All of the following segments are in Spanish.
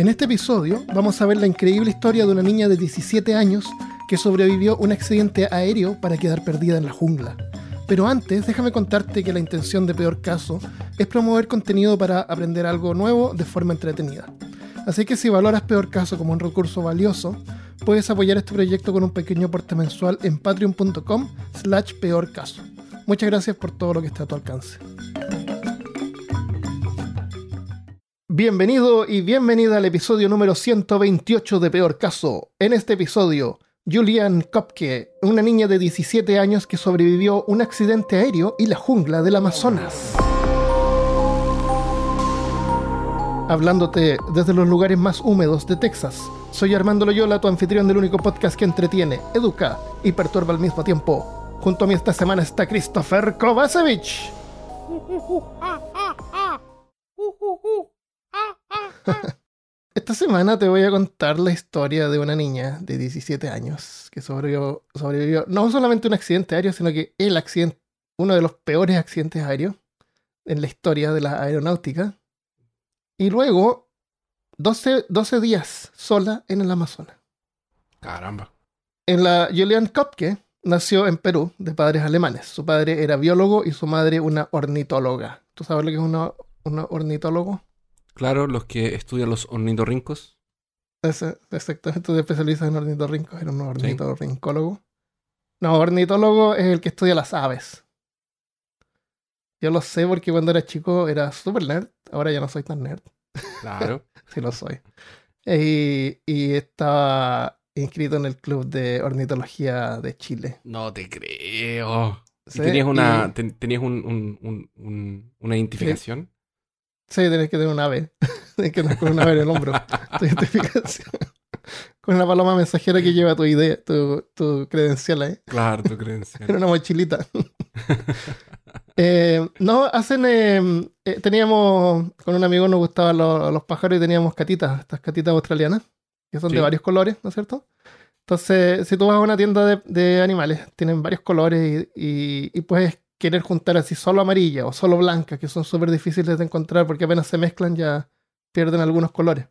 En este episodio vamos a ver la increíble historia de una niña de 17 años que sobrevivió un accidente aéreo para quedar perdida en la jungla. Pero antes, déjame contarte que la intención de Peor Caso es promover contenido para aprender algo nuevo de forma entretenida. Así que si valoras Peor Caso como un recurso valioso, puedes apoyar este proyecto con un pequeño aporte mensual en patreon.com/peorcaso. Muchas gracias por todo lo que está a tu alcance. Bienvenido y bienvenida al episodio número 128 de Peor Caso. En este episodio, Juliane Koepcke, una niña de 17 años que sobrevivió un accidente aéreo y la jungla del Amazonas. Hablándote desde los lugares más húmedos de Texas, soy Armando Loyola, tu anfitrión del único podcast que entretiene, educa y perturba al mismo tiempo. Junto a mí esta semana está Christopher Kovacevich. Esta semana te voy a contar la historia de una niña de 17 años que sobrevivió no solamente un accidente aéreo, sino que uno de los peores accidentes aéreos en la historia de la aeronáutica. Y luego, 12 días sola en el Amazonas. Caramba. Juliane Koepcke nació en Perú de padres alemanes. Su padre era biólogo y su madre una ornitóloga. ¿Tú sabes lo que es un ornitólogo? Claro, los que estudian los ornitorrincos. Exactamente, tú te especializas en ornitorrincos, eres un ornitorrincólogo. Sí. No, ornitólogo es el que estudia las aves. Yo lo sé porque cuando era chico era súper nerd, ahora ya no soy tan nerd. Claro. Sí lo soy. Y estaba inscrito en el Club de Ornitología de Chile. No te creo. ¿Sí? ¿Y tenías una identificación? ¿Sí? Sí, tenés que tener un ave. Tenés que andar con un ave en el hombro. Tu identificación. Con una paloma mensajera que lleva tu idea, tu credencial ahí. Claro, tu credencial. En una mochilita. Teníamos... Con un amigo nos gustaban los pájaros y teníamos catitas. Estas catitas australianas. Que son de varios colores, ¿no es cierto? Entonces, si tú vas a una tienda de animales, tienen varios colores y puedes... querer juntar así solo amarillas o solo blancas, que son súper difíciles de encontrar porque apenas se mezclan ya pierden algunos colores,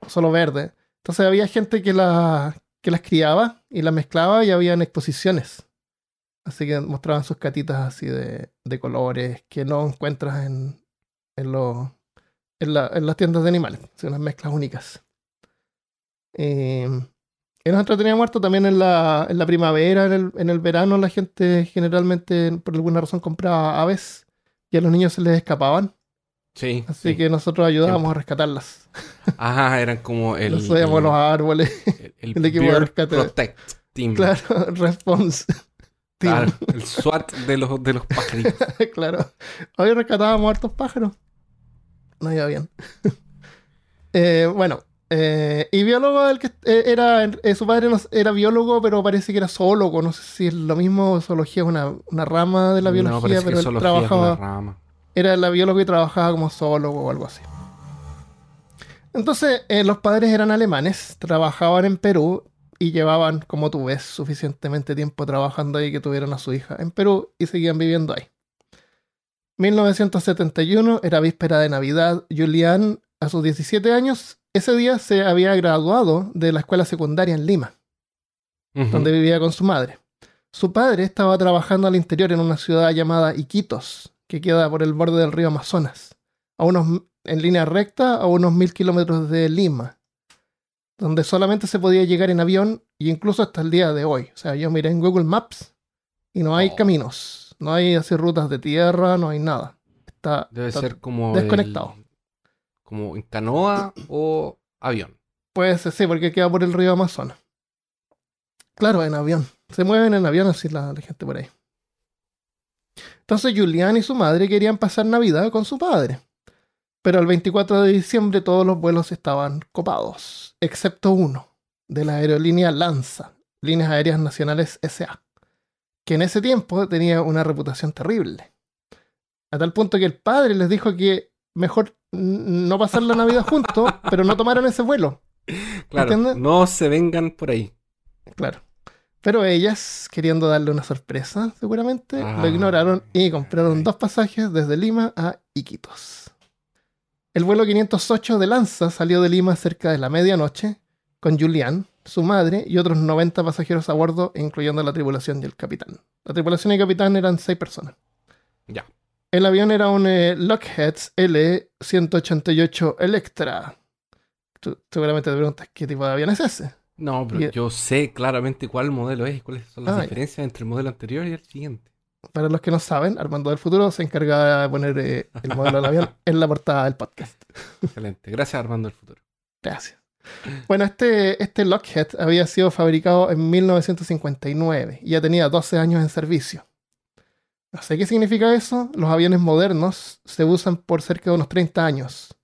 o solo verde. Entonces había gente que las criaba y las mezclaba y habían exposiciones. Así que mostraban sus catitas así de colores que no encuentras en las tiendas de animales. Son unas mezclas únicas. Y nos entretenía muerto también en la primavera, en el verano. La gente generalmente, por alguna razón, compraba aves y a los niños se les escapaban. Sí. Así que nosotros ayudábamos a rescatarlas. Ajá, eran como el... Los subíamos a los árboles. El equipo de rescate. Protect Team. Claro, Response Team. Claro, el SWAT de los pajaritos. Claro. Hoy rescatábamos hartos pájaros. No iba bien. Bueno... y biólogo, su padre no, era biólogo, pero parece que era zoólogo. No sé si es lo mismo. Zoología es una rama de la biología, no, pero él trabajaba. Es una rama. Era el biólogo y trabajaba como zoólogo o algo así. Entonces, los padres eran alemanes, trabajaban en Perú y llevaban, como tú ves, suficientemente tiempo trabajando ahí que tuvieron a su hija en Perú y seguían viviendo ahí. 1971 era víspera de Navidad. Juliane, a sus 17 años, ese día se había graduado de la escuela secundaria en Lima, donde vivía con su madre. Su padre estaba trabajando al interior en una ciudad llamada Iquitos, que queda por el borde del río Amazonas, en línea recta a unos 1,000 kilómetros de Lima, donde solamente se podía llegar en avión, y incluso hasta el día de hoy. O sea, yo miré en Google Maps y no hay caminos, no hay así rutas de tierra, no hay nada. Debe ser como desconectado. ¿Como en canoa o avión? Pues sí, porque queda por el río Amazonas. Claro, en avión. Se mueven en avión así la gente por ahí. Entonces Juliane y su madre querían pasar Navidad con su padre. Pero el 24 de diciembre todos los vuelos estaban copados, excepto uno, de la aerolínea Lanza, Líneas Aéreas Nacionales S.A., que en ese tiempo tenía una reputación terrible. A tal punto que el padre les dijo que mejor no pasar la Navidad juntos, pero no tomaron ese vuelo. Claro, ¿entiendes? No se vengan por ahí. Claro. Pero ellas, queriendo darle una sorpresa, seguramente, lo ignoraron y compraron 2 pasajes desde Lima a Iquitos. El vuelo 508 de Lanza salió de Lima cerca de la medianoche con Juliane, su madre y otros 90 pasajeros a bordo, incluyendo la tripulación y el capitán. La tripulación y el capitán eran 6 personas. Ya. El avión era un Lockheed L-188 Electra. Tú seguramente te preguntas qué tipo de avión es ese. No, pero yo sé claramente cuál modelo es y cuáles son las diferencias entre el modelo anterior y el siguiente. Para los que no saben, Armando del Futuro se encarga de poner el modelo del avión en la portada del podcast. Excelente. Gracias, Armando del Futuro. Gracias. Bueno, este Lockheed había sido fabricado en 1959 y ya tenía 12 años en servicio. No sé qué significa eso. Los aviones modernos se usan por cerca de unos 30 años.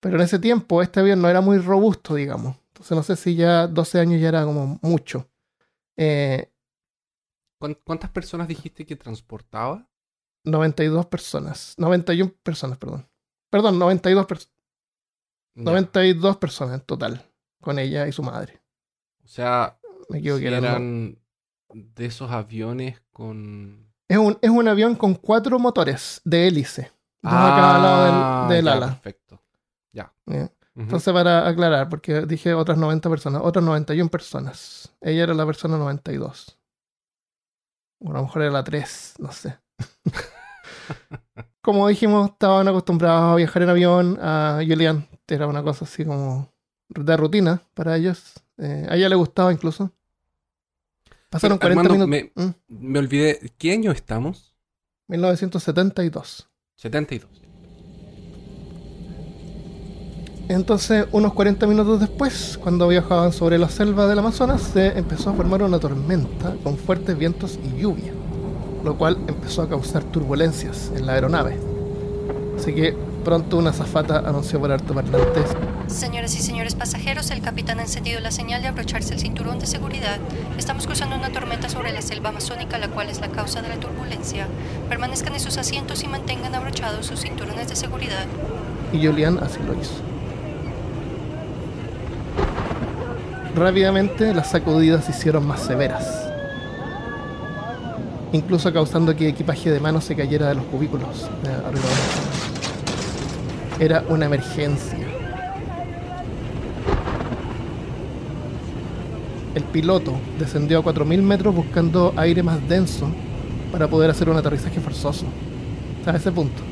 Pero en ese tiempo este avión no era muy robusto, digamos. Entonces no sé si ya 12 años ya era como mucho. ¿Cuántas personas dijiste que transportaba? 92 personas. 91 personas, perdón. 92 personas. 92 personas en total, con ella y su madre. O sea, me equivoqué, si eran de esos aviones con... Es un avión con 4 motores de hélice. Uno a cada lado del ala. Perfecto. Ya. Yeah. Uh-huh. Entonces, para aclarar, porque dije otras 90 personas, otras 91 personas. Ella era la persona 92. O a lo mejor era la 3, no sé. Como dijimos, estaban acostumbrados a viajar en avión. A Juliane era una cosa así como de rutina para ellos. A ella le gustaba incluso. Pasaron 40 Armando, minutos. Me olvidé. ¿Qué año estamos? 1972. 72. Entonces, unos 40 minutos después, cuando viajaban sobre la selva del Amazonas, se empezó a formar una tormenta con fuertes vientos y lluvia, lo cual empezó a causar turbulencias en la aeronave. Así que pronto una azafata anunció por altoparlantes: Señoras y señores pasajeros, el capitán ha encendido la señal de abrocharse el cinturón de seguridad. Estamos cruzando una tormenta sobre la selva amazónica, la cual es la causa de la turbulencia. Permanezcan en sus asientos y mantengan abrochados sus cinturones de seguridad. Y Juliane así lo hizo. Rápidamente las sacudidas se hicieron más severas, incluso causando que equipaje de mano se cayera de los cubículos de arriba. Era una emergencia. El piloto descendió a 4.000 metros buscando aire más denso para poder hacer un aterrizaje forzoso. ¿Hasta ese punto?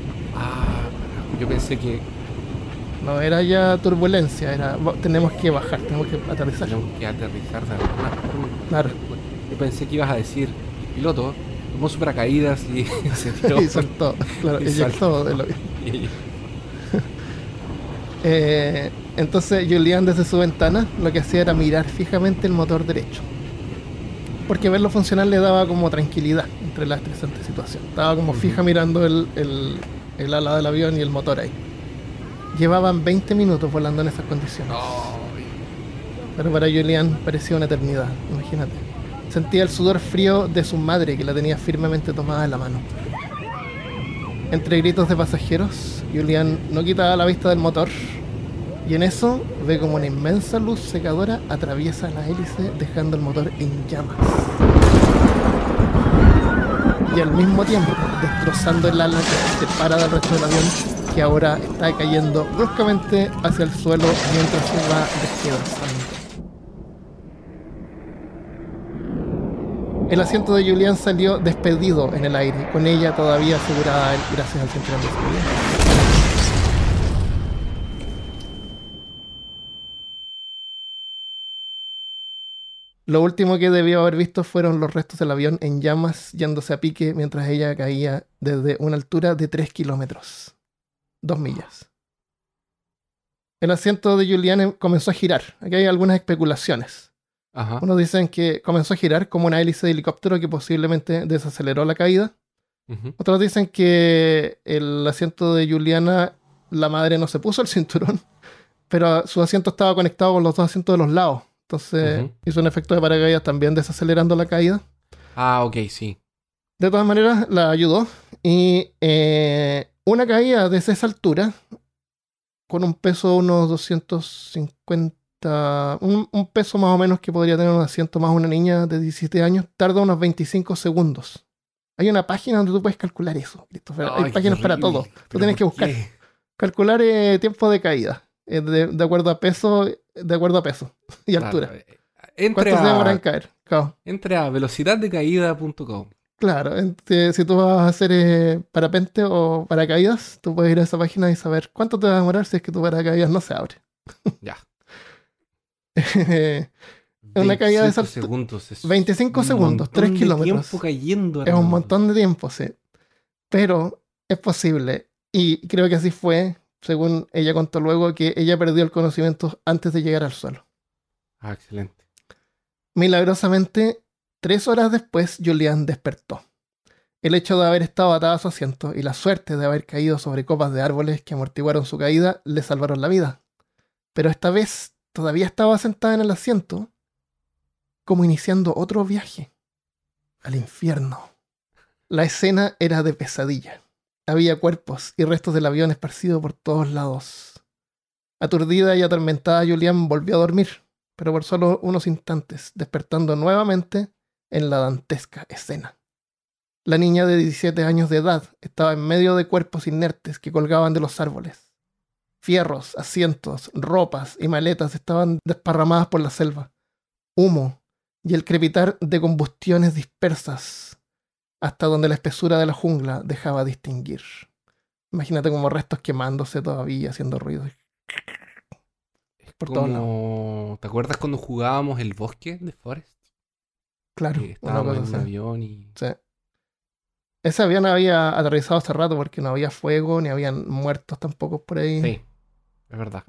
Yo pensé que... No, era ya turbulencia, era... Tenemos que bajar, tenemos que aterrizar. Tenemos que aterrizar de alguna forma. Claro. Yo pensé que ibas a decir... Piloto tomó sus paracaídas y se tiró. Y saltó, claro, eyectó del avión. Entonces Juliane, desde su ventana, lo que hacía era mirar fijamente el motor derecho, porque verlo funcionar le daba como tranquilidad entre la estresante situación. Estaba como fija mirando el ala del avión y el motor ahí. Llevaban 20 minutos volando en esas condiciones. Pero para Juliane parecía una eternidad, imagínate. Sentía el sudor frío de su madre, que la tenía firmemente tomada en la mano. Entre gritos de pasajeros, Juliane no quitaba la vista del motor, y en eso ve como una inmensa luz secadora atraviesa la hélice, dejando el motor en llamas, y al mismo tiempo destrozando el ala que se separa del resto del avión, que ahora está cayendo bruscamente hacia el suelo mientras se va desquebrajando. El asiento de Juliane salió despedido en el aire, con ella todavía asegurada gracias al cinturón de seguridad. Lo último que debió haber visto fueron los restos del avión en llamas yéndose a pique mientras ella caía desde una altura de 3 kilómetros. 2 millas. El asiento de Juliane comenzó a girar. Aquí hay algunas especulaciones. Ajá. Unos dicen que comenzó a girar como una hélice de helicóptero que posiblemente desaceleró la caída. Uh-huh. Otros dicen que el asiento de Juliane, la madre no se puso el cinturón, pero su asiento estaba conectado con los dos asientos de los lados. Entonces hizo un efecto de paracaídas también desacelerando la caída. Ok, sí. De todas maneras, la ayudó. Y una caída desde esa altura, con un peso de unos 250... Un peso más o menos que podría tener un asiento más una niña de 17 años, tarda unos 25 segundos. Hay una página donde tú puedes calcular eso, Christopher. Hay páginas para todo. Tú tienes que buscar. Calcular tiempo de caída de acuerdo a peso y claro, altura. ¿Cuánto se demora en caer? Cabo. Entre a velocidaddecaída.com. Claro, si tú vas a hacer parapente o paracaídas, tú puedes ir a esa página y saber cuánto te va a demorar si es que tu paracaídas no se abre. Ya. Una caída de salto. 25 segundos, 3 kilómetros. Tiempo cayendo, es un montón de tiempo, sí. Pero es posible. Y creo que así fue, según ella contó luego, que ella perdió el conocimiento antes de llegar al suelo. Ah, excelente. Milagrosamente, 3 horas después, Juliane despertó. El hecho de haber estado atada a su asiento y la suerte de haber caído sobre copas de árboles que amortiguaron su caída le salvaron la vida. Pero esta vez todavía estaba sentada en el asiento, como iniciando otro viaje al infierno. La escena era de pesadilla. Había cuerpos y restos del avión esparcidos por todos lados. Aturdida y atormentada, Juliane volvió a dormir, pero por solo unos instantes, despertando nuevamente en la dantesca escena. La niña de 17 años de edad estaba en medio de cuerpos inertes que colgaban de los árboles. Fierros, asientos, ropas y maletas estaban desparramadas por la selva. Humo y el crepitar de combustiones dispersas, hasta donde la espesura de la jungla dejaba distinguir. Imagínate como restos quemándose todavía, haciendo ruido. Por todos lados. ¿Te acuerdas cuando jugábamos el bosque de Forest? Claro. Estábamos en un avión y... Sí. Ese avión había aterrizado hace rato porque no había fuego, ni habían muertos tampoco por ahí. Sí, es verdad.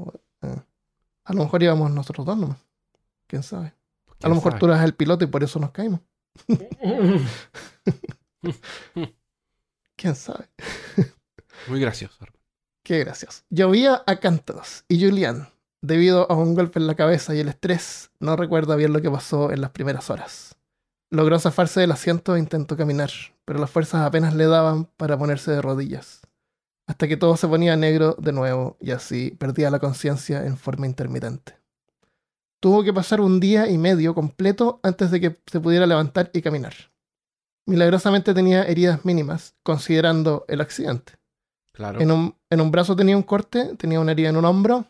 A lo mejor íbamos nosotros dos nomás. ¿Quién sabe? A lo mejor tú eras el piloto y por eso nos caímos. ¿Quién sabe? Muy gracioso. Qué gracioso. Llovía a cántaros y Juliane, debido a un golpe en la cabeza y el estrés, no recuerda bien lo que pasó en las primeras horas. Logró zafarse del asiento e intentó caminar, pero las fuerzas apenas le daban para ponerse de rodillas, hasta que todo se ponía negro de nuevo y así perdía la conciencia en forma intermitente. Tuvo que pasar 1.5 días completo antes de que se pudiera levantar y caminar. Milagrosamente tenía heridas mínimas, considerando el accidente. Claro. En un brazo tenía un corte, tenía una herida en un hombro,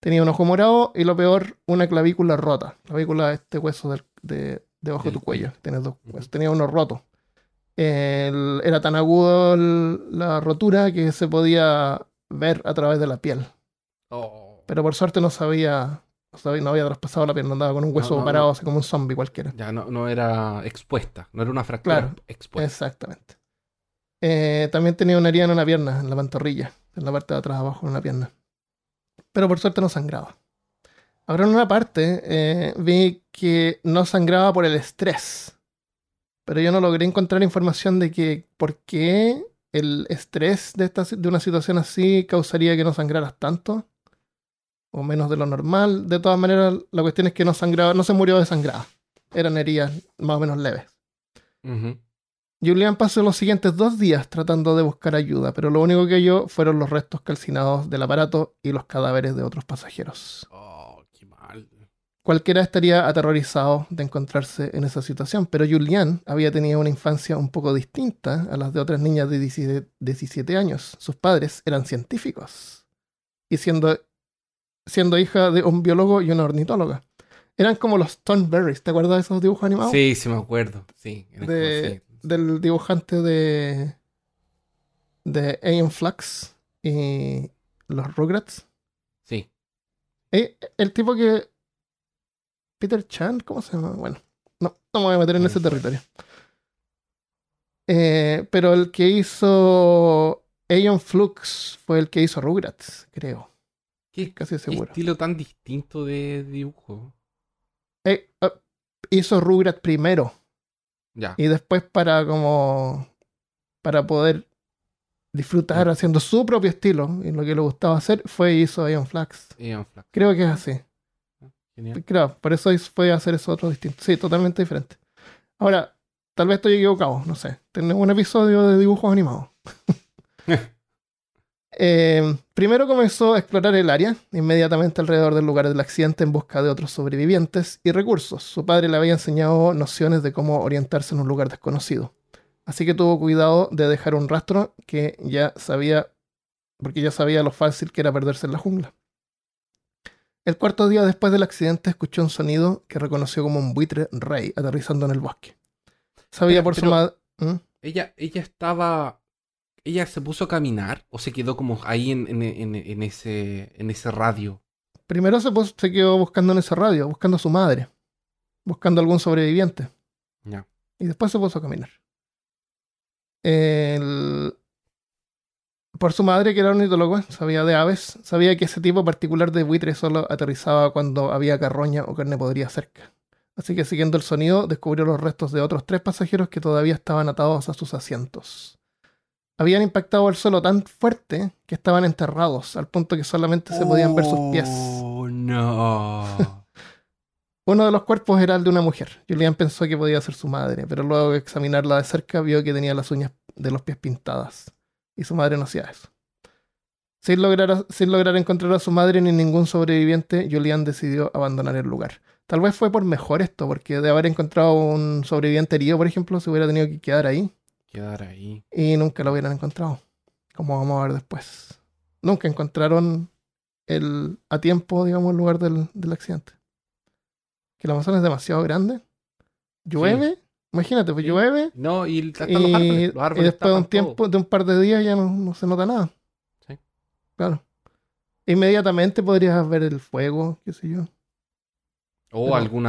tenía un ojo morado y lo peor, una clavícula rota. Clavícula, este hueso debajo de tu cuello. Tienes 2 huesos. Tenía uno roto. Era tan agudo la rotura que se podía ver a través de la piel. Oh. Pero por suerte no había traspasado la pierna, andaba con un hueso parado, así como un zombie cualquiera. Ya no era expuesta, no era una fractura, claro, expuesta. Exactamente. También tenía una herida en una pierna, en la pantorrilla, en la parte de atrás abajo de una pierna. Pero por suerte no sangraba. Ahora en una parte vi que no sangraba por el estrés. Pero yo no logré encontrar información de que por qué el estrés de una situación así causaría que no sangraras tanto. O menos de lo normal. De todas maneras, la cuestión es que no se murió desangrada. Eran heridas más o menos leves. Uh-huh. Juliane pasó los siguientes 2 días tratando de buscar ayuda, pero lo único que halló fueron los restos calcinados del aparato y los cadáveres de otros pasajeros. Oh, qué mal. Cualquiera estaría aterrorizado de encontrarse en esa situación, pero Juliane había tenido una infancia un poco distinta a las de otras niñas de 17 años. Sus padres eran científicos. Y siendo hija de un biólogo y una ornitóloga. Eran como los Thornberrys, ¿te acuerdas de esos dibujos animados? Sí, sí me acuerdo, sí. Del dibujante de Aeon Flux y los Rugrats. Sí. El tipo que... Peter Chan, ¿cómo se llama? Bueno, no me voy a meter en ese territorio. Pero el que hizo Aeon Flux fue el que hizo Rugrats, creo. Casi seguro. ¿Qué estilo tan distinto de dibujo? Hizo Rugrats primero. Ya. Y después para poder disfrutar haciendo su propio estilo, y lo que le gustaba hacer, hizo Aeon Flux. Creo que es así. Genial. Claro, por eso fue hacer eso otro distinto. Sí, totalmente diferente. Ahora, tal vez estoy equivocado, no sé. Tenemos un episodio de dibujos animados. Primero comenzó a explorar el área, inmediatamente alrededor del lugar del accidente en busca de otros sobrevivientes y recursos. Su padre le había enseñado nociones de cómo orientarse en un lugar desconocido. Así que tuvo cuidado de dejar un rastro que ya sabía porque ya sabía lo fácil que era perderse en la jungla. El cuarto día después del accidente escuchó un sonido que reconoció como un buitre rey aterrizando en el bosque. Sabía por su madre... Ella estaba... ¿Ella se puso a caminar o se quedó como ahí en ese radio? Primero se quedó buscando en ese radio, buscando a su madre, buscando algún sobreviviente. No. Y después se puso a caminar. Por su madre, que era ornitóloga, sabía de aves, sabía que ese tipo particular de buitre solo aterrizaba cuando había carroña o carne podrida cerca. Así que siguiendo el sonido, descubrió los restos de otros 3 pasajeros que todavía estaban atados a sus asientos. Habían impactado el suelo tan fuerte que estaban enterrados, al punto que solamente se podían ver sus pies. ¡Oh, no! Uno de los cuerpos era el de una mujer. Julián pensó que podía ser su madre, pero luego de examinarla de cerca vio que tenía las uñas de los pies pintadas. Y su madre no hacía eso. Sin lograr encontrar a su madre ni ningún sobreviviente, Julián decidió abandonar el lugar. Tal vez fue por mejor esto, porque de haber encontrado un sobreviviente herido, por ejemplo, se hubiera tenido que quedar ahí. Y nunca lo hubieran encontrado, como vamos a ver después. Nunca encontraron a tiempo, digamos, el lugar del accidente. Que el Amazonas es demasiado grande. Llueve, sí. Imagínate, pues sí. Llueve. No, y hasta los árboles. Y después de un tiempo, todo. De un par de días, ya no se nota nada. Sí. Claro. Inmediatamente podrías ver el fuego, qué sé yo. O algún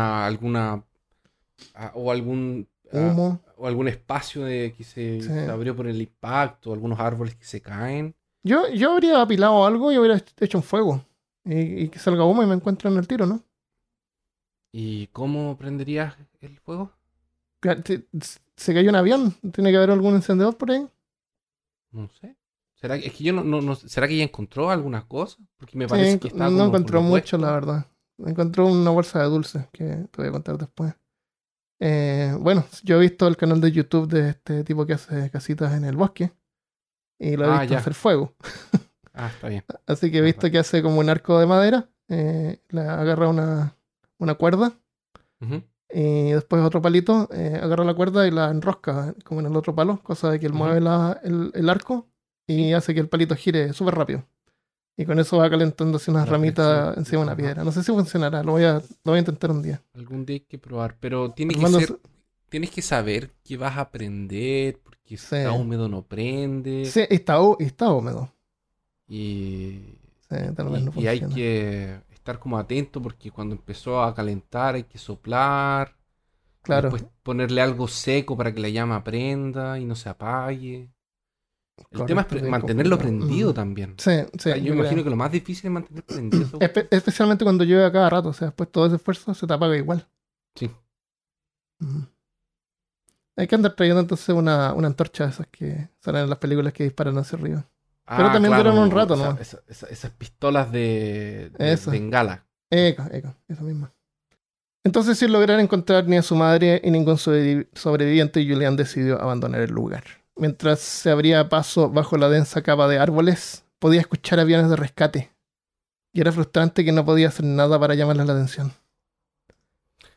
humo. O algún espacio que se abrió por el impacto, algunos árboles que se caen. Yo habría apilado algo y hubiera hecho un fuego. Y que salga humo y me encuentran en el tiro, ¿no? ¿Y cómo prenderías el fuego? Se cayó un avión. ¿Tiene que haber algún encendedor por ahí? No sé. ¿Será que ella encontró alguna cosa? Porque me parece que estaba... No encontró mucho, la verdad. Encontró una bolsa de dulces que te voy a contar después. Bueno, yo he visto el canal de YouTube de este tipo que hace casitas en el bosque. Y lo he visto hacer fuego. Está bien. Así que he visto que hace como un arco de madera. Agarra una cuerda. Uh-huh. Y después otro palito, agarra la cuerda y la enrosca como en el otro palo, cosa de que él mueve el arco y hace que el palito gire súper rápido. Y con eso va calentando así unas ramitas encima de una piedra. No sé si funcionará, lo voy a intentar un día. Algún día hay que probar, pero tienes que saber qué vas a prender, porque si está húmedo no prende. Sí, está húmedo. Y hay que estar como atento, porque cuando empezó a calentar hay que soplar. Claro. Después ponerle algo seco para que la llama prenda y no se apague. El tema es mantenerlo prendido también. Sí, yo me imagino que lo más difícil es mantener prendido. Especialmente cuando llueve a cada rato. O sea, después todo ese esfuerzo se te apaga igual. Sí. Hay que andar trayendo entonces una antorcha de esas que salen en las películas que disparan hacia arriba. Pero también duran un rato, ¿no? Esas pistolas de bengala. Eco, esa misma. Entonces, sin lograr encontrar ni a su madre ni ningún sobreviviente, Julián decidió abandonar el lugar. Mientras se abría paso bajo la densa capa de árboles, podía escuchar aviones de rescate. Y era frustrante que no podía hacer nada para llamarles la atención.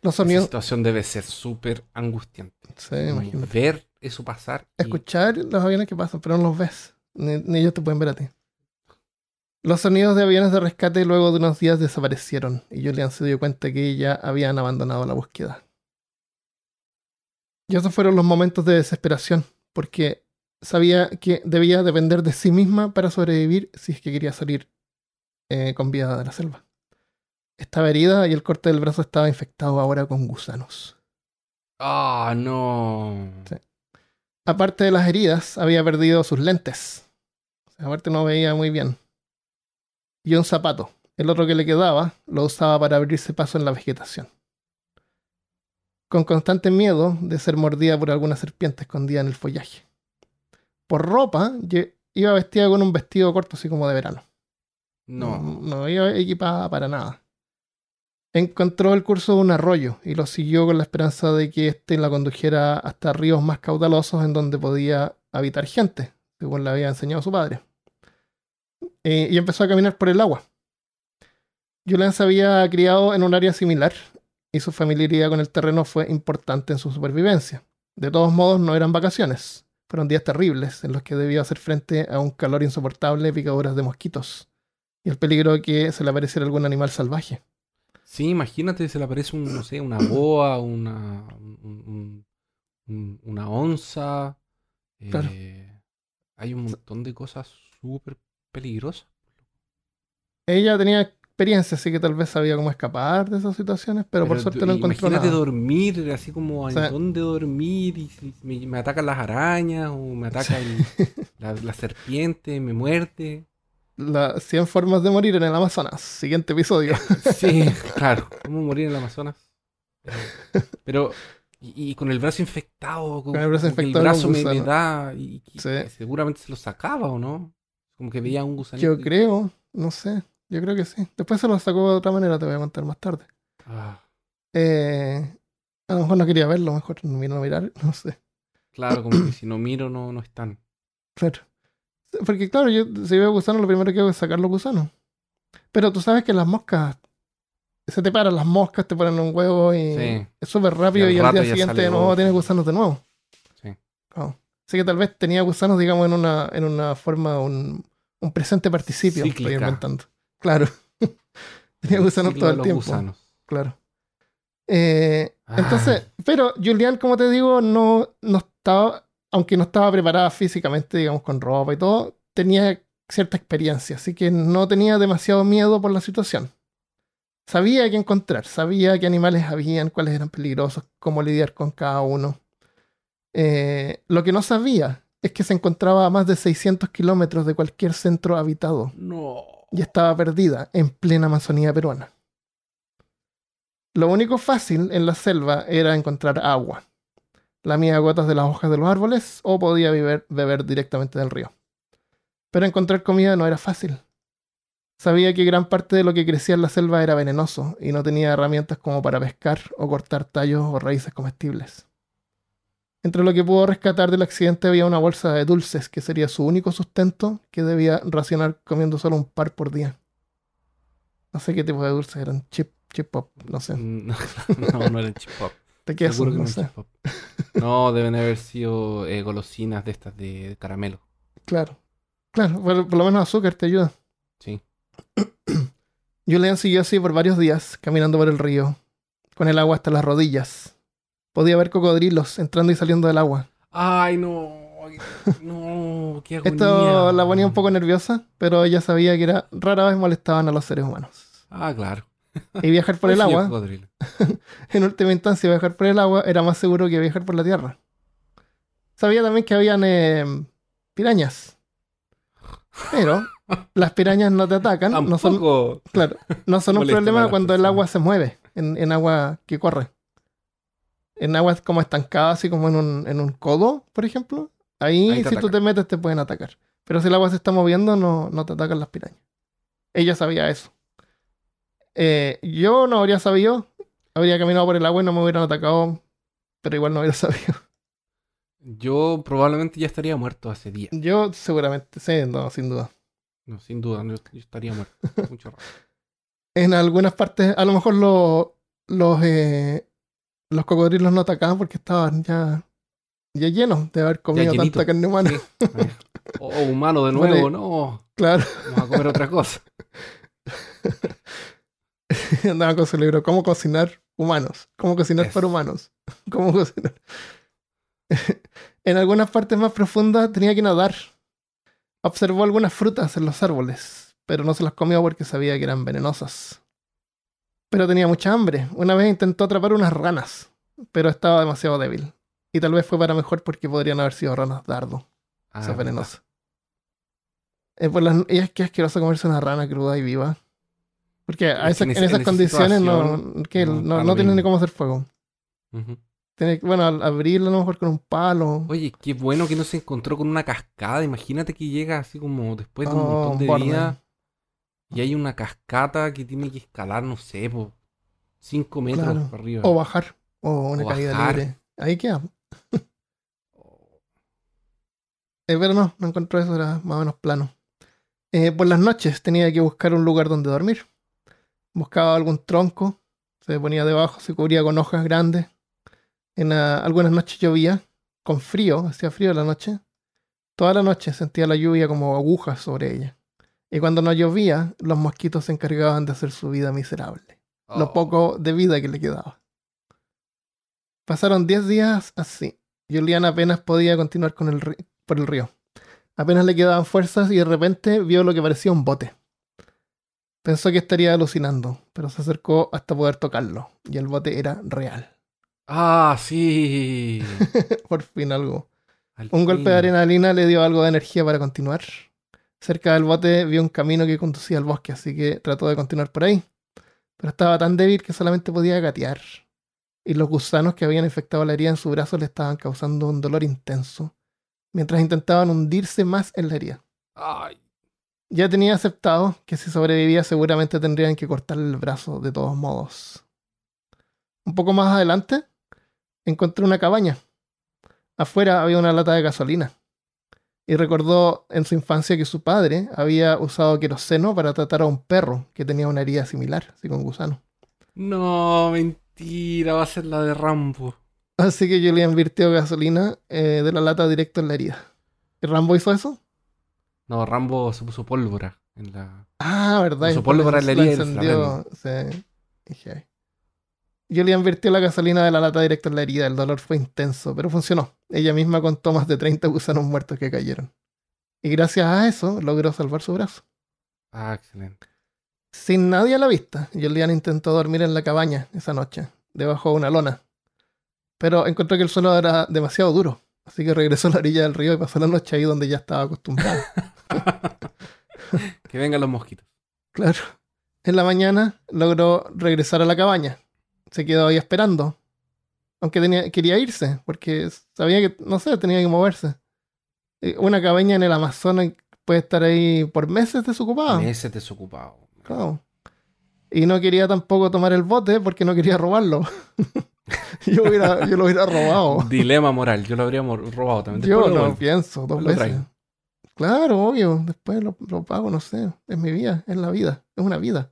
Los sonidos... Esa situación debe ser súper angustiante. Sí, imagínate. Ver eso pasar. Escuchar los aviones que pasan, pero no los ves. Ni ellos te pueden ver a ti. Los sonidos de aviones de rescate luego de unos días desaparecieron. Y Julian se dio cuenta que ya habían abandonado la búsqueda. Y esos fueron los momentos de desesperación, porque sabía que debía depender de sí misma para sobrevivir si es que quería salir con vida de la selva. Estaba herida y el corte del brazo estaba infectado ahora con gusanos. ¡Ah, no! Sí. Aparte de las heridas, había perdido sus lentes. O sea, aparte no veía muy bien. Y un zapato. El otro que le quedaba lo usaba para abrirse paso en la vegetación. Con constante miedo de ser mordida por alguna serpiente escondida en el follaje. Por ropa, iba vestida con un vestido corto así como de verano. No iba equipada para nada. Encontró el curso de un arroyo y lo siguió con la esperanza de que éste la condujera hasta ríos más caudalosos en donde podía habitar gente, según le había enseñado su padre. Y empezó a caminar por el agua. Julian se había criado en un área similar, y su familiaridad con el terreno fue importante en su supervivencia. De todos modos, no eran vacaciones. Fueron días terribles en los que debió hacer frente a un calor insoportable, picaduras de mosquitos y el peligro de que se le apareciera algún animal salvaje. Sí, imagínate, se le aparece un, no sé, una boa, una onza. Claro. Hay un montón de cosas súper peligrosas. Ella tenía experiencia, así que tal vez sabía cómo escapar de esas situaciones, pero por suerte no encontró nada. Imagínate dormir, así como en dónde dormir, y me atacan las arañas, o me ataca la serpiente, me muerde. Las 100 formas de morir en el Amazonas. Siguiente episodio. Sí, claro. ¿Cómo morir en el Amazonas? Pero, y con el brazo infectado. Con el brazo infectado. El brazo me da. Y sí. Seguramente se lo sacaba, ¿o no? Como que veía un gusanito. Yo creo, no sé. Yo creo que sí. Después se lo sacó de otra manera, te voy a contar más tarde. A lo mejor no quería verlo, a lo mejor no vino a mirar, no sé. Claro, como que si no miro, no están. Claro. Porque claro, yo si veo gusanos, lo primero que hago es sacar los gusanos. Pero tú sabes que las moscas, se te paran las moscas, te ponen un huevo y sí. Es súper rápido y al día siguiente de nuevo tienes gusanos de nuevo. Sí. Oh. Así que tal vez tenía gusanos, digamos, en una forma, un presente participio. Estoy inventando. Claro. Tenía gusanos todo el tiempo. Gusanos. Claro. Entonces, pero Juliane, como te digo, no estaba, aunque no estaba preparada físicamente, digamos, con ropa y todo, tenía cierta experiencia, así que no tenía demasiado miedo por la situación. Sabía qué encontrar, sabía qué animales habían, cuáles eran peligrosos, cómo lidiar con cada uno. Lo que no sabía es que se encontraba a más de 600 kilómetros de cualquier centro habitado. No. Y estaba perdida en plena Amazonía peruana. Lo único fácil en la selva era encontrar agua. Lamía gotas de las hojas de los árboles o podía beber directamente del río. Pero encontrar comida no era fácil. Sabía que gran parte de lo que crecía en la selva era venenoso y no tenía herramientas como para pescar o cortar tallos o raíces comestibles. Entre lo que pudo rescatar del accidente había una bolsa de dulces que sería su único sustento, que debía racionar comiendo solo un par por día. No sé qué tipo de dulces eran, chip pop, no sé. No eran chip pop. ¿Te quedas seguro que no sé? No, deben haber sido golosinas de estas de caramelo. Claro, por lo menos azúcar te ayuda. Sí. Juliane siguió así por varios días, caminando por el río, con el agua hasta las rodillas. Podía ver cocodrilos entrando y saliendo del agua. ¡Ay, no! ¡Qué agonía! Esto la ponía un poco nerviosa, pero ella sabía que era rara vez molestaban a los seres humanos. Ah, claro. Y viajar por el agua, en última instancia, viajar por el agua era más seguro que viajar por la tierra. Sabía también que habían pirañas. Pero las pirañas no te atacan. No son un problema cuando el agua se mueve, en agua que corre. En agua como estancada, así como en un codo, por ejemplo. Ahí si tú te metes te pueden atacar. Pero si el agua se está moviendo, no te atacan las pirañas. Ella sabía eso. Yo no habría sabido, habría caminado por el agua y no me hubieran atacado, pero igual no hubiera sabido. Yo probablemente ya estaría muerto hace días. Yo seguramente, sí, no, sin duda. No, sin duda, yo estaría muerto. Mucho raro. En algunas partes, a lo mejor los cocodrilos no atacaban porque estaban ya llenos de haber comido tanta carne humana. Sí. O humano de nuevo, vale. No. Claro. Vamos a comer otra cosa. Andaba con su libro Cómo cocinar humanos, cómo cocinar para humanos, cómo cocinar. En algunas partes más profundas tenía que nadar. Observó algunas frutas en los árboles, pero no se las comió porque sabía que eran venenosas. Pero tenía mucha hambre. Una vez intentó atrapar unas ranas, pero estaba demasiado débil. Y tal vez fue para mejor porque podrían haber sido ranas dardo. Esas venenosas. Es que es asqueroso comerse una rana cruda y viva. Porque en esas condiciones no tienen ni cómo hacer fuego. Uh-huh. Abrirlo a lo mejor con un palo. Oye, qué bueno que no se encontró con una cascada. Imagínate que llega así como después de un montón de días y hay una cascata que tiene que escalar, no sé, 5 metros para arriba. O bajar. O una caída libre. Ahí queda. Pero no encontró eso, era más o menos plano. Por las noches tenía que buscar un lugar donde dormir. Buscaba algún tronco, se ponía debajo, se cubría con hojas grandes. En algunas noches llovía con frío, hacía frío en la noche. Toda la noche sentía la lluvia como agujas sobre ella. Y cuando no llovía, los mosquitos se encargaban de hacer su vida miserable. Oh. Lo poco de vida que le quedaba. Pasaron 10 días así. Juliana apenas podía continuar con por el río. Apenas le quedaban fuerzas y de repente vio lo que parecía un bote. Pensó que estaría alucinando, pero se acercó hasta poder tocarlo. Y el bote era real. ¡Ah, sí! Por fin algo. Un golpe de adrenalina le dio algo de energía para continuar. Cerca del bote vio un camino que conducía al bosque, así que trató de continuar por ahí. Pero estaba tan débil que solamente podía gatear. Y los gusanos que habían infectado la herida en su brazo le estaban causando un dolor intenso, mientras intentaban hundirse más en la herida. Ay. Ya tenía aceptado que si sobrevivía seguramente tendrían que cortarle el brazo de todos modos. Un poco más adelante, encontró una cabaña. Afuera había una lata de gasolina. Y recordó en su infancia que su padre había usado queroseno para tratar a un perro que tenía una herida similar, así con gusano. No, mentira, va a ser la de Rambo. Así que Julián invirtió gasolina de la lata directo en la herida. ¿Y Rambo hizo eso? No, Rambo se puso pólvora en la... Ah, verdad. Puso pólvora en la herida. Encendió, sí. Julian vertió la gasolina de la lata directa en la herida. El dolor fue intenso, pero funcionó. Ella misma contó más de 30 gusanos muertos que cayeron. Y gracias a eso logró salvar su brazo. Ah, excelente. Sin nadie a la vista, Julian intentó dormir en la cabaña esa noche, debajo de una lona. Pero encontró que el suelo era demasiado duro, así que regresó a la orilla del río y pasó la noche ahí donde ya estaba acostumbrado. Que vengan los mosquitos. Claro. En la mañana logró regresar a la cabaña. Se quedó ahí esperando. Aunque quería irse, porque sabía que, no sé, tenía que moverse. Una cabaña en el Amazonas puede estar ahí por meses desocupado. Meses desocupado. Claro. Y no quería tampoco tomar el bote porque no quería robarlo. Yo lo hubiera robado. Dilema moral, yo lo habría robado también. Después yo lo pienso dos veces. Traigo. Claro, obvio. Después lo pago, no sé. Es mi vida, es la vida, es una vida.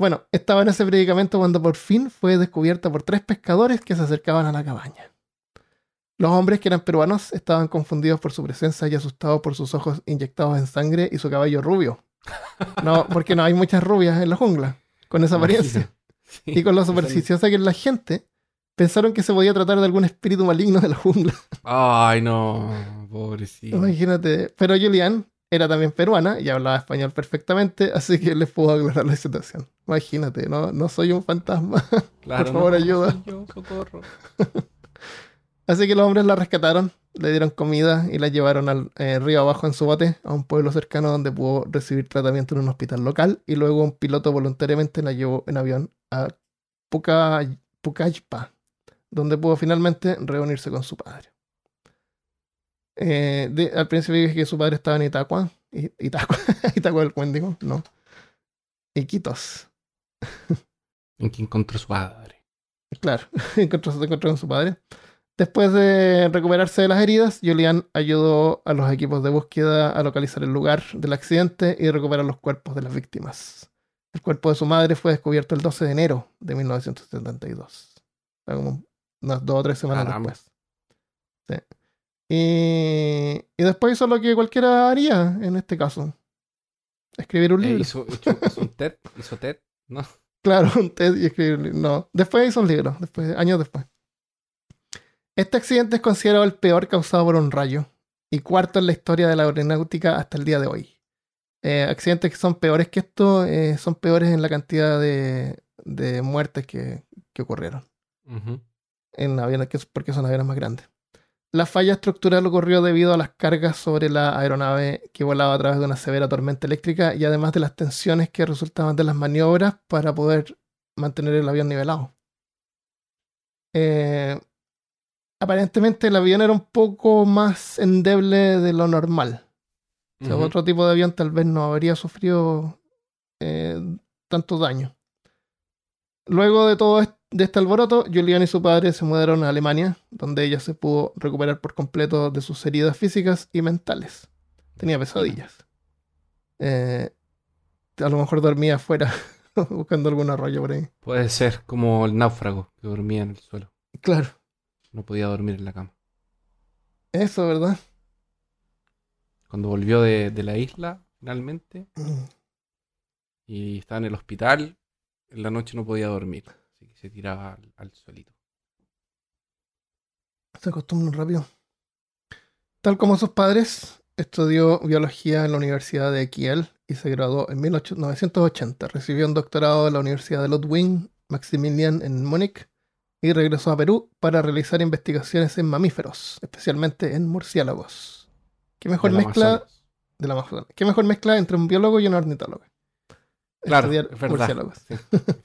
Bueno, estaba en ese predicamento cuando por fin fue descubierta por 3 pescadores que se acercaban a la cabaña. Los hombres, que eran peruanos, estaban confundidos por su presencia y asustados por sus ojos inyectados en sangre y su cabello rubio. No, porque no hay muchas rubias en la jungla, con esa apariencia. Sí, y con lo supersticiosa que es la gente, pensaron que se podía tratar de algún espíritu maligno de la jungla. Ay, no, pobrecito. Imagínate. Pero Julián era también peruana y hablaba español perfectamente, así que les puedo aclarar la situación. Imagínate, no soy un fantasma. Claro, por favor, ayuda. Yo, socorro. Así que los hombres la rescataron, le dieron comida y la llevaron al río abajo en su bote, a un pueblo cercano donde pudo recibir tratamiento en un hospital local, y luego un piloto voluntariamente la llevó en avión a Pucallpa, donde pudo finalmente reunirse con su padre. Al principio dije que su padre estaba en Itacua. Itacua del Cuéndigo, no. Iquitos. En que encontró su padre. Claro, encontró con su padre. Después de recuperarse de las heridas, Julián ayudó a los equipos de búsqueda a localizar el lugar del accidente y recuperar los cuerpos de las víctimas. El cuerpo de su madre fue descubierto el 12 de enero de 1972. O sea, como unas 2 o 3 semanas después. Sí. Y después hizo lo que cualquiera haría en este caso. Escribir un libro. ¿Hizo un TED? ¿Hizo TED? No. Claro, un TED y escribir un libro. No. Después hizo un libro, años después. Este accidente es considerado el peor causado por un rayo y cuarto en la historia de la aeronáutica hasta el día de hoy. Accidentes que son peores que esto son peores en la cantidad de muertes que ocurrieron. Uh-huh. En aviones, porque son aviones más grandes. La falla estructural ocurrió debido a las cargas sobre la aeronave que volaba a través de una severa tormenta eléctrica y además de las tensiones que resultaban de las maniobras para poder mantener el avión nivelado. Aparentemente el avión era un poco más endeble de lo normal. O sea, otro tipo de avión tal vez no habría sufrido tanto daño. Luego de todo esto, de este alboroto, Julián y su padre se mudaron a Alemania, donde ella se pudo recuperar por completo de sus heridas físicas y mentales. Tenía pesadillas. A lo mejor dormía afuera, buscando algún arroyo por ahí. Puede ser como el náufrago que dormía en el suelo. Claro. No podía dormir en la cama. Eso, ¿verdad? Cuando volvió de la isla, finalmente. Y estaba en el hospital. En la noche no podía dormir. Así que se tiraba al suelito. Se acostumbran rápido. Tal como sus padres, estudió biología en la Universidad de Kiel y se graduó en 1980. Recibió un doctorado de la Universidad de Ludwig Maximilian en Múnich y regresó a Perú para realizar investigaciones en mamíferos, especialmente en murciélagos. ¿Qué mejor mezcla de la Amazonas? ¿Qué mejor mezcla entre un biólogo y un ornitólogo? Claro, estudiar es verdad. Murciélagos. Sí.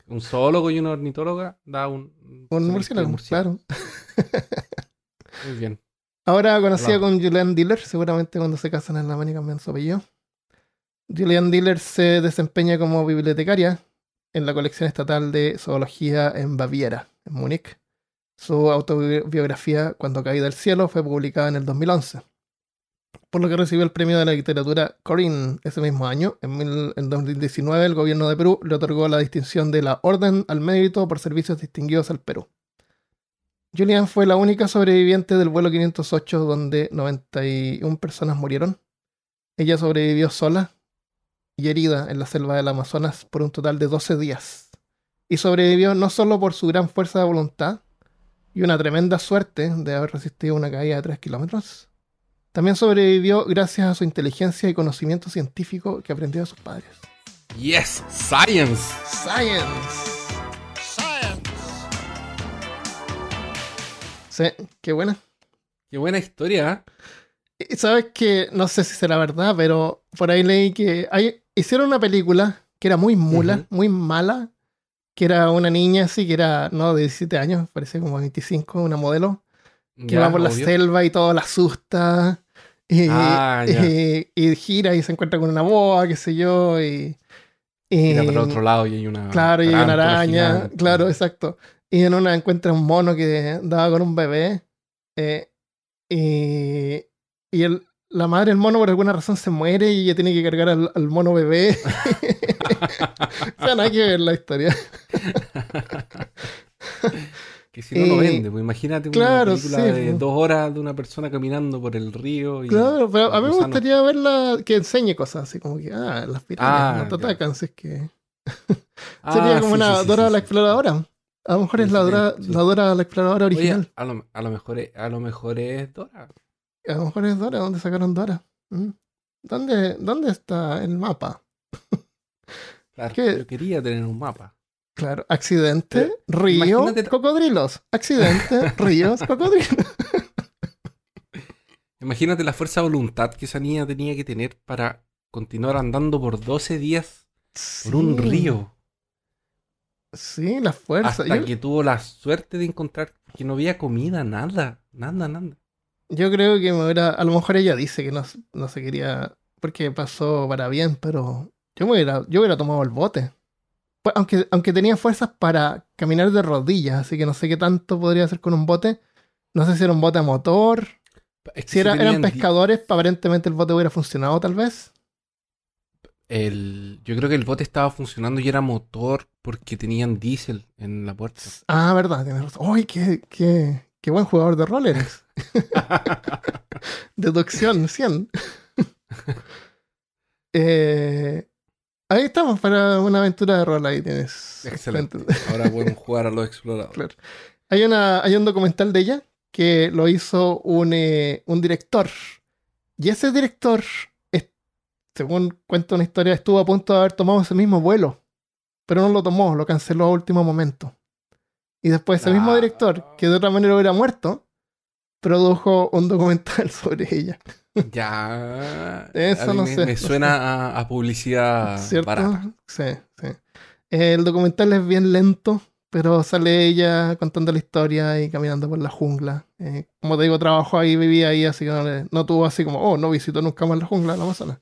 Un zoólogo y una ornitóloga da un murciélago, claro. Muy bien. Ahora conocida con Juliane Diller, seguramente cuando se casan en Alemania cambian su apellido. Juliane Diller se desempeña como bibliotecaria en la colección estatal de zoología en Baviera, en Múnich. Su autobiografía, Cuando caí del cielo, fue publicada en el 2011, por lo que recibió el premio de la literatura Corín ese mismo año. En 2019 el gobierno de Perú le otorgó la distinción de la Orden al Mérito por Servicios Distinguidos al Perú. Juliane fue la única sobreviviente del vuelo 508, donde 91 personas murieron. Ella sobrevivió sola y herida en la selva del Amazonas por un total de 12 días. Y sobrevivió no solo por su gran fuerza de voluntad y una tremenda suerte de haber resistido una caída de 3 kilómetros, también sobrevivió gracias a su inteligencia y conocimiento científico que aprendió de sus padres. Yes, science. Science. Sí, qué buena. Qué buena historia. Y sabes que, no sé si será verdad, pero por ahí leí que hicieron una película que era muy mula, muy mala, que era una niña así, que era, no, de 17 años, parecía como 25, una modelo, que va por la selva y todo la asusta, y gira y se encuentra con una boa, qué sé yo, y mira para el otro lado y hay una... Claro, y hay una araña, gigante, claro, exacto. Y en una encuentra un mono que daba con un bebé. La madre del mono por alguna razón se muere y ella tiene que cargar al mono bebé. O sea, no hay que ver la historia. Que si no lo vende, pues imagínate una película de 2 horas de una persona caminando por el río. Y claro, pero a mí me gustaría verla que enseñe cosas así, como que las pirañas no te atacan, si es que... Sería como una Dora la Exploradora. A lo mejor es la Dora la Exploradora original. Oye, a lo mejor es Dora. A lo mejor es Dora. ¿Dónde sacaron Dora? ¿Dónde está el mapa? Claro, yo quería tener un mapa. Claro, accidente, río, cocodrilos. Accidente, ríos, cocodrilos. Imagínate la fuerza de voluntad que esa niña tenía que tener para continuar andando por 12 días por un río. Sí, la fuerza. Hasta que tuvo la suerte de encontrar que no había comida, nada. Yo creo que a lo mejor ella dice que no se quería, porque pasó para bien, pero yo hubiera tomado el bote. Pues, aunque tenía fuerzas para caminar de rodillas, así que no sé qué tanto podría hacer con un bote. No sé si era un bote a motor. Es que si eran pescadores, aparentemente el bote hubiera funcionado tal vez. Yo creo que el bote estaba funcionando y era motor porque tenían diésel en la puerta. Ah, verdad. ¡Ay, qué buen jugador de rol eres! Deducción 100. Ahí estamos para una aventura de rol. Ahí tienes. Excelente. Ahora podemos jugar a los exploradores. Claro. Hay un documental de ella que lo hizo un director. Y ese director, según cuenta una historia, estuvo a punto de haber tomado ese mismo vuelo, pero no lo tomó, lo canceló a último momento. Y después ese mismo director, que de otra manera hubiera muerto, produjo un documental sobre ella. Ya. Eso no sé. Me suena a publicidad, ¿cierto? Barata. Sí. El documental es bien lento, pero sale ella contando la historia y caminando por la jungla. Como te digo, trabajó ahí, vivía ahí, así que no tuvo así como, no visitó nunca más la jungla de la Amazonas.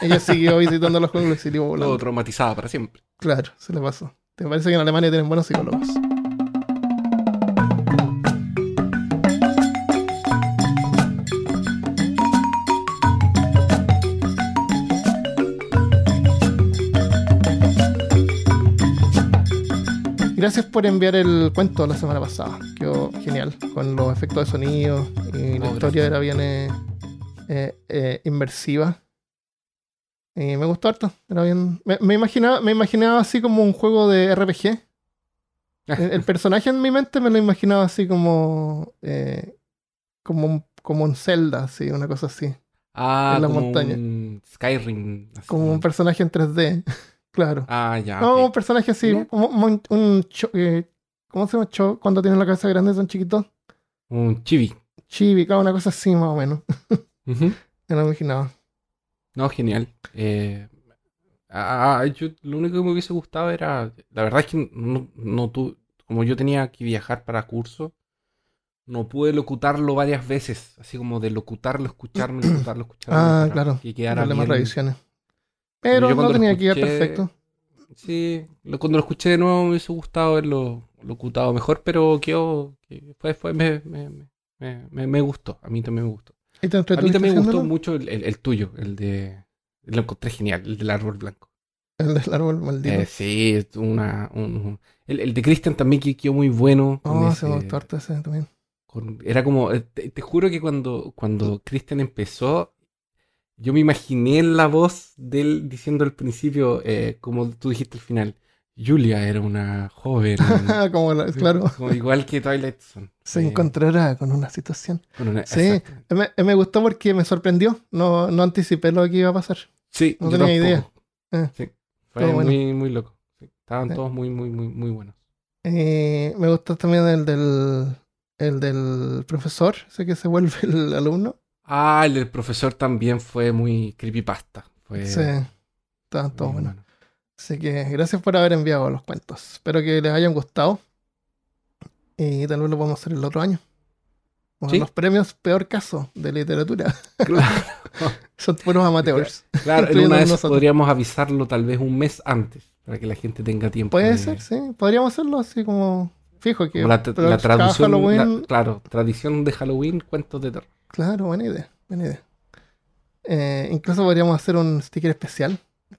Ella siguió visitando los junglas y volando. Traumatizada para siempre. Claro, se le pasó. ¿Te parece que en Alemania tienen buenos psicólogos? gracias por enviar el cuento la semana pasada. Quedó genial, con los efectos de sonido y la historia era bien inmersiva. Y me gustó harto, era bien. Me imaginaba así como un juego de RPG. El personaje en mi mente me lo imaginaba así como un Zelda, así, una cosa así. Ah, en la montaña. Un Skyrim. Así. Como un personaje en 3D. Claro. Ah, ya. No, okay. Un personaje así. ¿Cómo se llama? Cuando tienen la cabeza grande son chiquitos. Un chibi. Chibi, claro, una cosa así más o menos. Uh-huh. Me lo imaginaba. No, genial. Yo lo único que me hubiese gustado era... La verdad es que como yo tenía que viajar para curso, no pude locutarlo varias veces. Así como de locutarlo, escucharlo. Ah, claro. Y quedara bien. Revisiones. Pero no tenía que ir perfecto. Sí, cuando lo escuché de nuevo me hubiese gustado haberlo locutado mejor, pero me gustó. A mí también me gustó. A mí también me gustó mucho el tuyo, el de... Lo encontré genial, el del árbol blanco. El del árbol maldito. Sí, el de Christian también quedó muy bueno. Oh, se me gustó harto ese también. Era como... Te juro que cuando Christian empezó, yo me imaginé la voz de él diciendo al principio, como tú dijiste al final, Julia era una joven. Claro. Como igual que Twilight Zone. Se encontrará con una situación. Sí, me gustó porque me sorprendió. No anticipé lo que iba a pasar. Sí, no tenía idea. Sí, fue muy, muy loco. Estaban todos muy, muy, muy, muy buenos. Me gustó también el del profesor, ese que se vuelve el alumno. Ah, el del profesor también fue muy creepypasta. Sí, estaban todos buenos. Así que gracias por haber enviado los cuentos. Espero que les hayan gustado. Y tal vez lo podemos hacer el otro año. Bueno, ¿sí? Los premios Peor Caso de literatura. Claro. Son puros amateurs. Claro, en una de esas podríamos avisarlo tal vez un mes antes. Para que la gente tenga tiempo. Puede ser, sí. Podríamos hacerlo así como... Fijo que... Como la traducción, Halloween... tradición de Halloween, cuentos de terror. Claro, buena idea. Incluso podríamos hacer un sticker especial.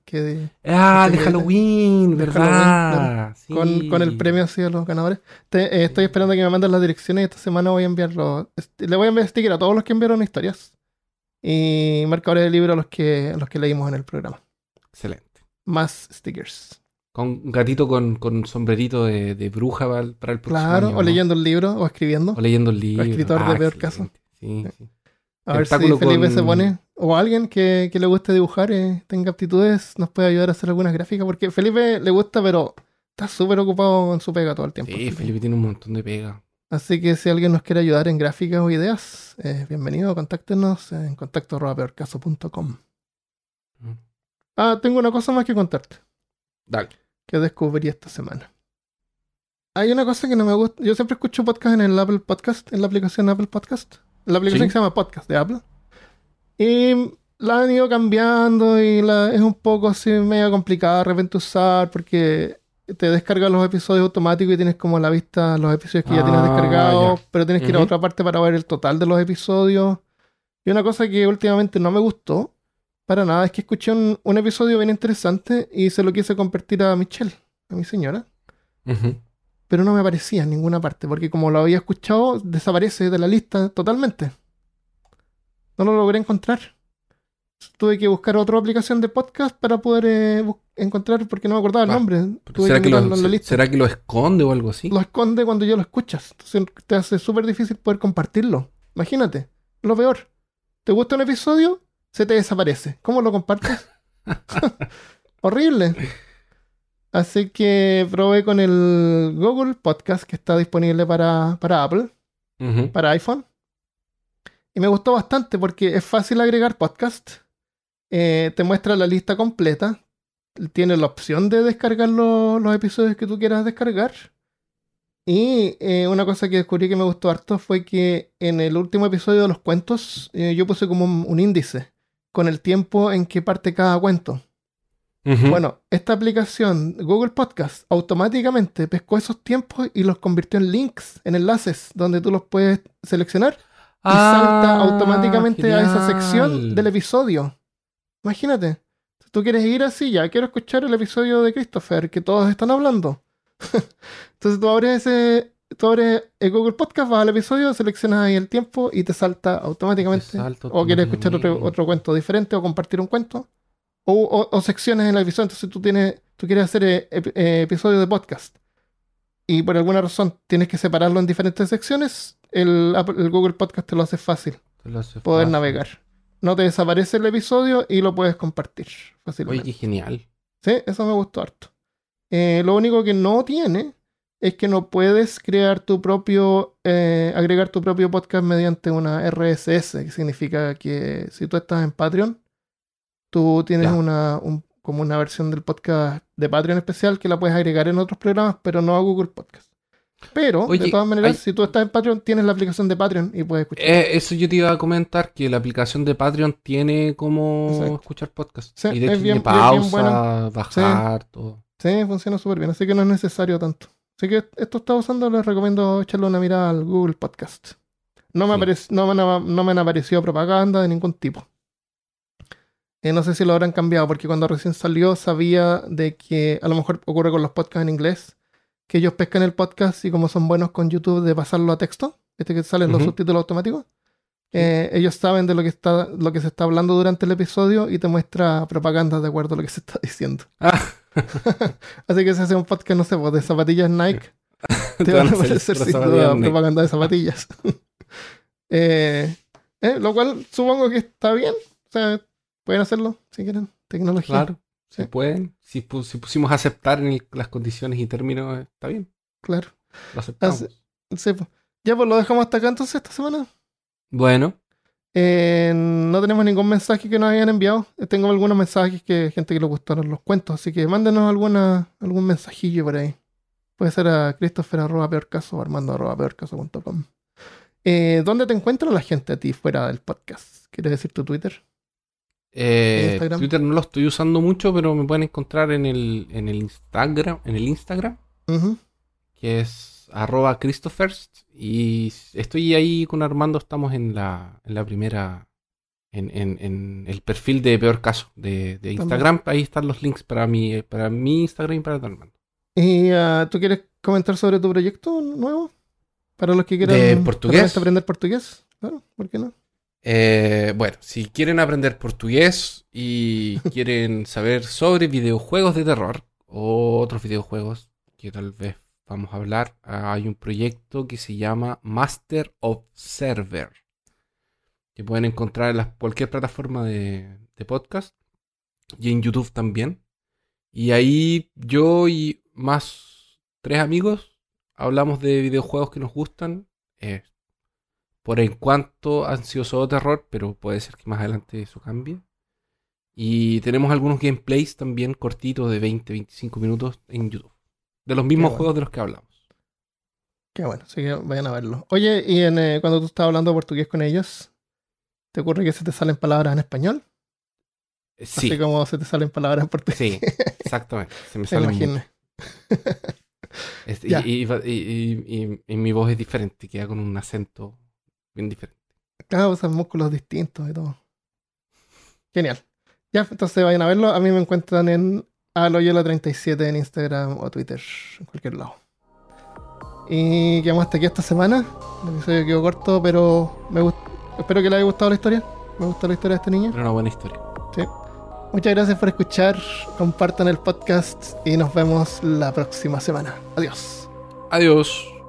De Halloween, de ¿verdad? Halloween, sí. con el premio así a los ganadores. Estoy esperando que me manden las direcciones. Esta semana voy a enviarlo. Le voy a enviar sticker a todos los que enviaron historias y marcadores de libro a los que leímos en el programa. Excelente. Más stickers. Con un gatito con sombrerito de bruja para el próximo año, o leyendo el libro, o escribiendo. O leyendo el libro. O escritor de Peor Caso. Sí. A ver si Felipe se pone, o alguien que le guste dibujar, tenga aptitudes, nos puede ayudar a hacer algunas gráficas, porque Felipe le gusta, pero está súper ocupado en su pega todo el tiempo. Sí, Felipe tiene un montón de pega. Así que si alguien nos quiere ayudar en gráficas o ideas, bienvenido, contáctenos en contacto@peorcaso.com. Ah, tengo una cosa más que contarte. Dale. Que descubrí esta semana. Hay una cosa que no me gusta. Yo siempre escucho podcast en el Apple Podcast, en la aplicación Apple Podcast. La aplicación que se llama Podcast de Apple. Y la han ido cambiando y es un poco así medio complicada de repente usar porque te descarga los episodios automáticos y tienes como la vista los episodios que ya tienes descargados, pero tienes que ir a otra parte para ver el total de los episodios. Y una cosa que últimamente no me gustó para nada es que escuché un episodio bien interesante y se lo quise compartir a Michelle, a mi señora. Uh-huh. Pero no me aparecía en ninguna parte, porque como lo había escuchado, desaparece de la lista totalmente. No lo logré encontrar. Tuve que buscar otra aplicación de podcast para poder encontrar, porque no me acordaba el nombre. ¿Será que lo esconde o algo así? Lo esconde cuando ya lo escuchas. Entonces te hace súper difícil poder compartirlo. Imagínate, lo peor. ¿Te gusta un episodio? Se te desaparece. ¿Cómo lo compartes? Horrible. Así que probé con el Google Podcast que está disponible para Apple, para iPhone. Y me gustó bastante porque es fácil agregar podcast. Te muestra la lista completa. Tiene la opción de descargar los episodios que tú quieras descargar. Y una cosa que descubrí que me gustó harto fue que en el último episodio de los cuentos yo puse como un índice con el tiempo en que parte cada cuento. Uh-huh. Bueno, esta aplicación Google Podcast automáticamente pescó esos tiempos y los convirtió en links, en enlaces, donde tú los puedes seleccionar y salta automáticamente a esa sección del episodio. Imagínate, si tú quieres ir así, ya quiero escuchar el episodio de Christopher que todos están hablando. Entonces tú abres Google Podcast, vas al episodio, seleccionas ahí el tiempo y te salta automáticamente. O quieres escuchar otro cuento diferente o compartir un cuento. O secciones en el episodio. Entonces tú quieres hacer episodios de podcast. Y por alguna razón tienes que separarlo en diferentes secciones. El Google Podcast te lo hace fácil. Navegar. No te desaparece el episodio y lo puedes compartir fácilmente. Oye, qué genial. Sí, eso me gustó harto. Lo único que no tiene es que no puedes agregar tu propio podcast mediante una RSS, que significa que si tú estás en Patreon, tú tienes como una versión del podcast de Patreon especial que la puedes agregar en otros programas, pero no a Google Podcast. Pero, oye, de todas maneras, si tú estás en Patreon, tienes la aplicación de Patreon y puedes escuchar. Eso yo te iba a comentar, que la aplicación de Patreon tiene como escuchar podcasts. Sí, y de hecho tiene pausa, bueno, bajar, todo. Sí, funciona súper bien, así que no es necesario tanto. Así que esto está usando, les recomiendo echarle una mirada al Google Podcast. No me han aparecido propaganda de ningún tipo. No sé si lo habrán cambiado, porque cuando recién salió sabía de que a lo mejor ocurre con los podcasts en inglés, que ellos pescan el podcast y como son buenos con YouTube de pasarlo a texto, que salen los subtítulos automáticos, ellos saben de lo que se está hablando durante el episodio y te muestra propaganda de acuerdo a lo que se está diciendo. Así que si haces un podcast, no sé, pues, de zapatillas Nike, te van a aparecer sin duda propaganda de zapatillas. Lo cual supongo que está bien. O sea, pueden hacerlo si quieren. Tecnología. Claro. Sí. Pueden. Si pusimos aceptar en las condiciones y términos, está bien. Claro. Lo aceptamos. Ya, pues lo dejamos hasta acá entonces esta semana. Bueno. No tenemos ningún mensaje que nos hayan enviado. Tengo algunos mensajes que gente que le gustaron los cuentos, así que mándenos algún mensajillo por ahí. Puede ser a Christopher@peorcaso o Armando@peorcaso.com. ¿Dónde te encuentra la gente a ti fuera del podcast? ¿Quieres decir tu Twitter? Twitter no lo estoy usando mucho, pero me pueden encontrar en el Instagram, que es @Christophers, y estoy ahí con Armando, estamos en la primera, en el perfil de Peor Caso de Instagram. También. Ahí están los links para mi Instagram y para el de Armando. ¿Y tú quieres comentar sobre tu proyecto nuevo? Para los que quieran aprender portugués, claro, ¿por qué no? Bueno, si quieren aprender portugués y quieren saber sobre videojuegos de terror o otros videojuegos que tal vez vamos a hablar, hay un proyecto que se llama Master Observer, que pueden encontrar en cualquier plataforma de podcast y en YouTube también. Y ahí yo y más 3 amigos hablamos de videojuegos que nos gustan. Por en cuanto han sido solo terror, pero puede ser que más adelante eso cambie. Y tenemos algunos gameplays también cortitos de 20-25 minutos en YouTube. De los mismos juegos de los que hablamos. Qué bueno, así que vayan a verlo. Oye, y cuando tú estás hablando portugués con ellos, ¿te ocurre que se te salen palabras en español? Sí. Así como se te salen palabras en portugués. Sí, exactamente. Se me salen. Imagínate. Y mi voz es diferente, queda con un acento bien diferente. Claro, usan músculos distintos y todo. Genial. Ya, entonces vayan a verlo. A mí me encuentran en Aloyola37 en Instagram o Twitter, en cualquier lado. Y quedamos hasta aquí esta semana. El episodio quedó corto, pero espero que les haya gustado la historia. Me gustó la historia de este niño. Era una buena historia. Sí. Muchas gracias por escuchar. Compartan el podcast y nos vemos la próxima semana. Adiós. Adiós.